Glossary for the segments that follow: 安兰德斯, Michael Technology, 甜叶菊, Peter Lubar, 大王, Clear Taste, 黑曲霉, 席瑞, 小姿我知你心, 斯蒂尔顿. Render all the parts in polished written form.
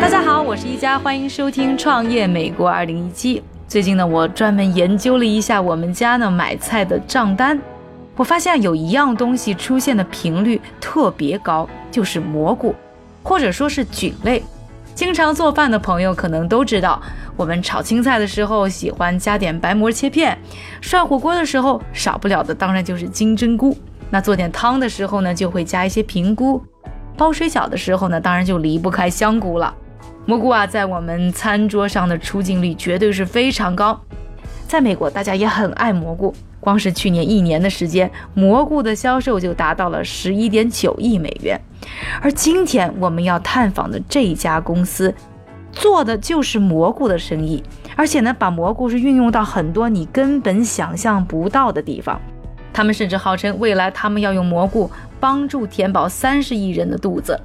大家好，我是一加，欢迎收听创业美国2017。最近呢，我专门研究了一下我们家呢买菜的账单，我发现有一样东西出现的频率特别高，就是蘑菇，或者说是菌类。经常做饭的朋友可能都知道，我们炒青菜的时候喜欢加点白蘑切片，涮火锅的时候少不了的当然就是金针菇，那做点汤的时候呢就会加一些平菇，包水饺的时候呢当然就离不开香菇了。蘑菇啊，在我们餐桌上的出镜率绝对是非常高。在美国大家也很爱蘑菇，光是去年一年的时间，蘑菇的销售就达到了 11.9 亿美元。而今天我们要探访的这家公司做的就是蘑菇的生意，而且呢把蘑菇是运用到很多你根本想象不到的地方。他们甚至号称未来他们要用蘑菇帮助填饱30亿人的肚子。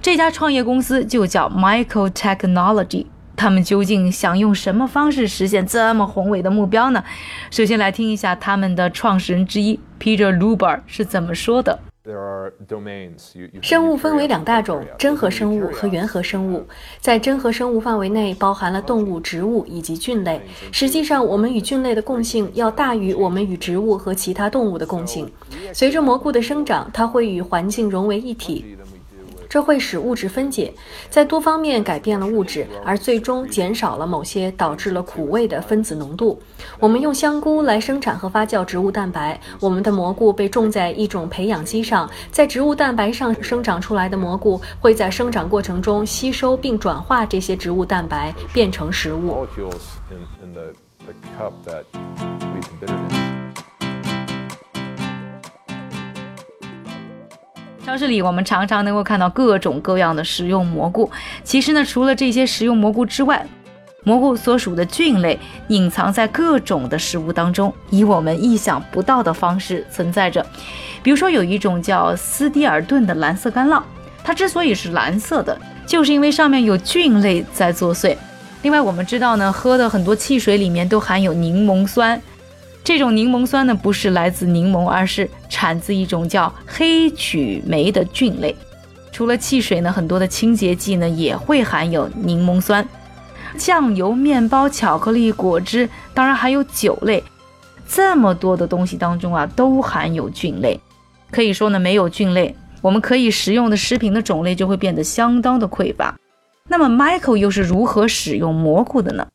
这家创业公司就叫 Michael Technology。他们究竟想用什么方式实现这么宏伟的目标呢？首先来听一下他们的创始人之一 Peter Lubar 是怎么说的。生物分为两大种，真核生物和原核生物。在真核生物范围内包含了动物、植物以及菌类。实际上我们与菌类的共性要大于我们与植物和其他动物的共性。随着蘑菇的生长，它会与环境融为一体，这会使物质分解，在多方面改变了物质，而最终减少了某些导致了苦味的分子浓度。我们用香菇来生产和发酵植物蛋白，我们的蘑菇被种在一种培养基上，在植物蛋白上生长出来的蘑菇会在生长过程中吸收并转化这些植物蛋白，变成食物。超市里我们常常能够看到各种各样的食用蘑菇，其实呢除了这些食用蘑菇之外，蘑菇所属的菌类隐藏在各种的食物当中，以我们意想不到的方式存在着。比如说有一种叫斯蒂尔顿的蓝色干酪，它之所以是蓝色的，就是因为上面有菌类在作祟。另外我们知道呢，喝的很多汽水里面都含有柠檬酸，这种柠檬酸呢不是来自柠檬，而是产自一种叫黑曲霉的菌类。除了汽水呢，很多的清洁剂呢也会含有柠檬酸。酱油、面包、巧克力、果汁，当然还有酒类，这么多的东西当中啊都含有菌类。可以说呢，没有菌类，我们可以食用的食品的种类就会变得相当的匮乏。那么 Michael 又是如何使用蘑菇的呢？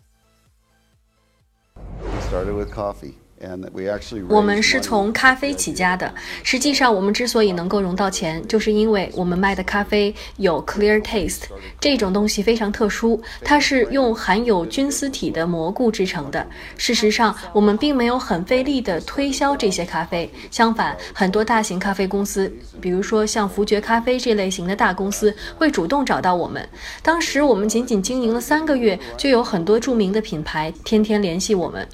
我们是从咖啡起家的。实际上我们之所以能够融到钱，就是因为我们卖的咖啡有 Clear Taste， 这种东西非常特殊，它是用含有菌丝体的蘑菇制成的。事实上我们并没有很费力地推销这些咖啡，相反很多大型咖啡公司，比如说像福爵咖啡这类型的大公司会主动找到我们。当时我们仅仅经营了3个月，就有很多著名的品牌天天联系我们。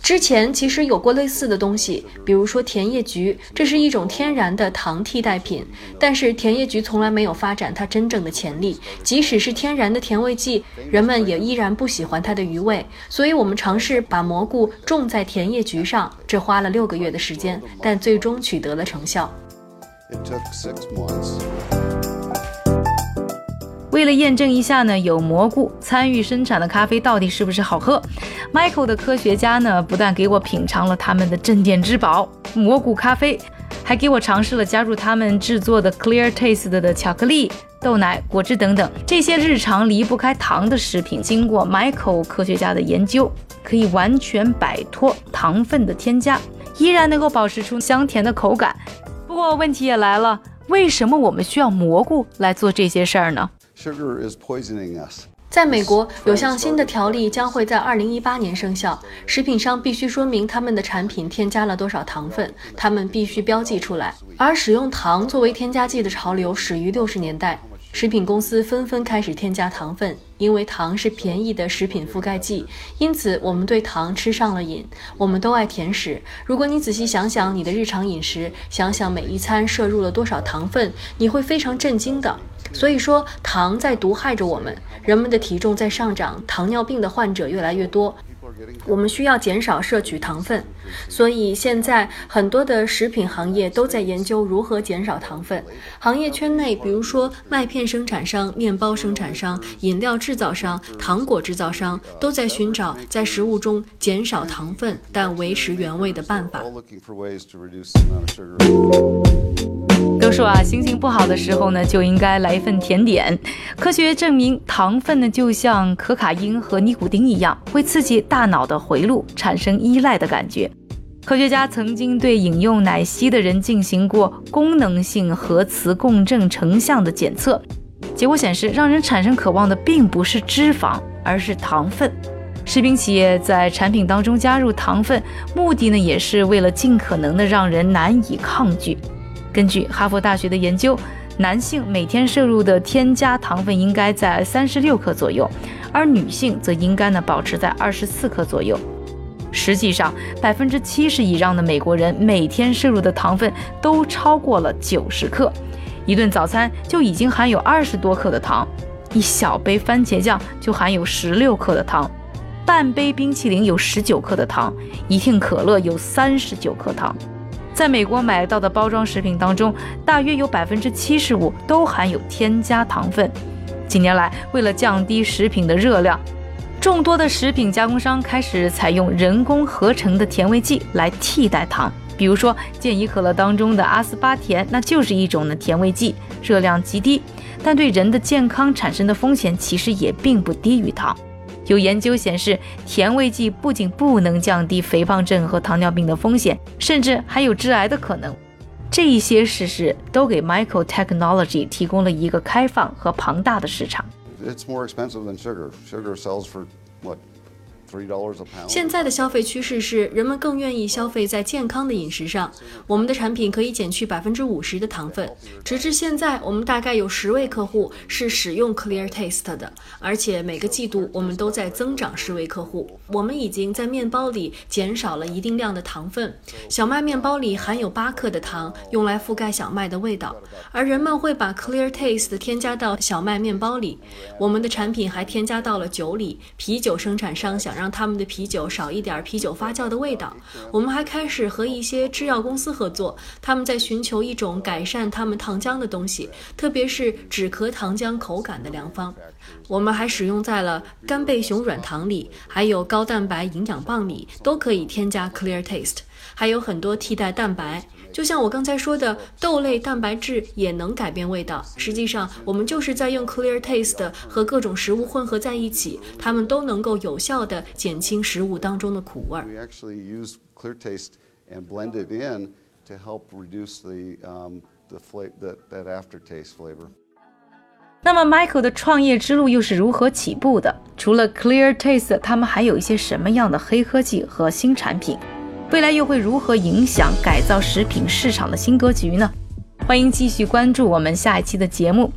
之前其实有过类似的东西，比如说甜叶菊，这是一种天然的糖替代品，但是甜叶菊从来没有发展它真正的潜力，即使是天然的甜味剂，人们也依然不喜欢它的余味，所以我们尝试把蘑菇种在甜叶菊上，这花了6个月的时间，但最终取得了成效。为了验证一下呢，有蘑菇参与生产的咖啡到底是不是好喝 ，Michael 的科学家呢，不但给我品尝了他们的镇店之宝蘑菇咖啡，还给我尝试了加入他们制作的 Clear Taste 的巧克力、豆奶、果汁等等这些日常离不开糖的食品。经过 Michael 科学家的研究，可以完全摆脱糖分的添加，依然能够保持出香甜的口感。不过问题也来了，为什么我们需要蘑菇来做这些事儿呢？在美国，有项新的条例将会在2018年生效，食品商必须说明他们的产品添加了多少糖分，他们必须标记出来。而使用糖作为添加剂的潮流始于60年代，食品公司纷纷开始添加糖分，因为糖是便宜的食品覆盖剂，因此我们对糖吃上了瘾。我们都爱甜食，如果你仔细想想你的日常饮食，想想每一餐摄入了多少糖分，你会非常震惊的。所以说，糖在毒害着我们，人们的体重在上涨，糖尿病的患者越来越多。我们需要减少摄取糖分，所以现在很多的食品行业都在研究如何减少糖分。行业圈内，比如说麦片生产商、面包生产商、饮料制造商、糖果制造商，都在寻找在食物中减少糖分但维持原味的办法。都说啊，心情不好的时候呢，就应该来一份甜点。科学证明，糖分呢就像可卡因和尼古丁一样，会刺激大脑的回路，产生依赖的感觉。科学家曾经对饮用奶昔的人进行过功能性核磁共振成像的检测，结果显示，让人产生渴望的并不是脂肪，而是糖分。食品企业在产品当中加入糖分，目的呢也是为了尽可能的让人难以抗拒。根据哈佛大学的研究，男性每天摄入的添加糖分应该在36克左右，而女性则应该保持在24克左右。实际上，70%以上的美国人每天摄入的糖分都超过了90克，一顿早餐就已经含有20多克的糖，一小杯番茄酱就含有16克的糖，半杯冰淇淋有19克的糖，一听可乐有39克糖。在美国买到的包装食品当中，大约有75%都含有添加糖分。近年来，为了降低食品的热量，众多的食品加工商开始采用人工合成的甜味剂来替代糖。比如说，健怡可乐当中的阿斯巴甜，那就是一种甜味剂，热量极低，但对人的健康产生的风险其实也并不低于糖。有研究显示，甜味剂不仅不能降低肥胖症和糖尿病的风险，甚至还有致癌的可能。这些事实都给 Michael Technology 提供了一个开放和庞大的市场。现在的消费趋势是，人们更愿意消费在健康的饮食上。我们的产品可以减去50%的糖分。直至现在，我们大概有10位客户是使用 Clear Taste 的，而且每个季度我们都在增长10位客户。我们已经在面包里减少了一定量的糖分，小麦面包里含有8克的糖，用来覆盖小麦的味道。而人们会把 Clear Taste 添加到小麦面包里。我们的产品还添加到了酒里。啤酒生产商想让他们的啤酒少一点啤酒发酵的味道。我们还开始和一些制药公司合作，他们在寻求一种改善他们糖浆的东西，特别是止咳糖浆口感的良方。我们还使用在了干贝熊软糖里，还有高蛋白营养棒里，都可以添加 Clear Taste。 还有很多替代蛋白，就像我刚才说的，豆类蛋白质也能改变味道。实际上，我们就是在用 Clear Taste 和各种食物混合在一起，它们都能够有效地减轻食物当中的苦味。那么 Michael 的创业之路又是如何起步的？除了 Clear Taste， 他们还有一些什么样的黑科技和新产品？未来又会如何影响改造食品市场的新格局呢？欢迎继续关注我们下一期的节目。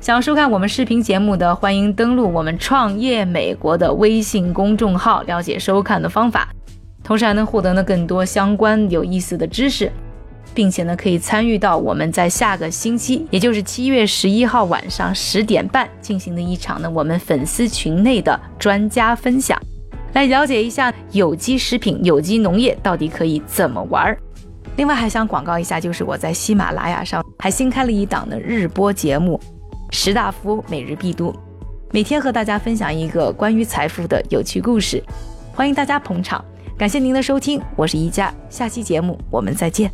想要收看我们视频节目的，欢迎登录我们创业美国的微信公众号，了解收看的方法，同时还能获得更多相关有意思的知识，并且可以参与到我们在下个星期，也就是7月11号晚上10:30进行的一场我们粉丝群内的专家分享，来了解一下有机食品、有机农业到底可以怎么玩。另外还想广告一下，就是我在喜马拉雅上还新开了一档的日播节目10大富翁每日必读，每天和大家分享一个关于财富的有趣故事，欢迎大家捧场。感谢您的收听，我是一佳，下期节目我们再见。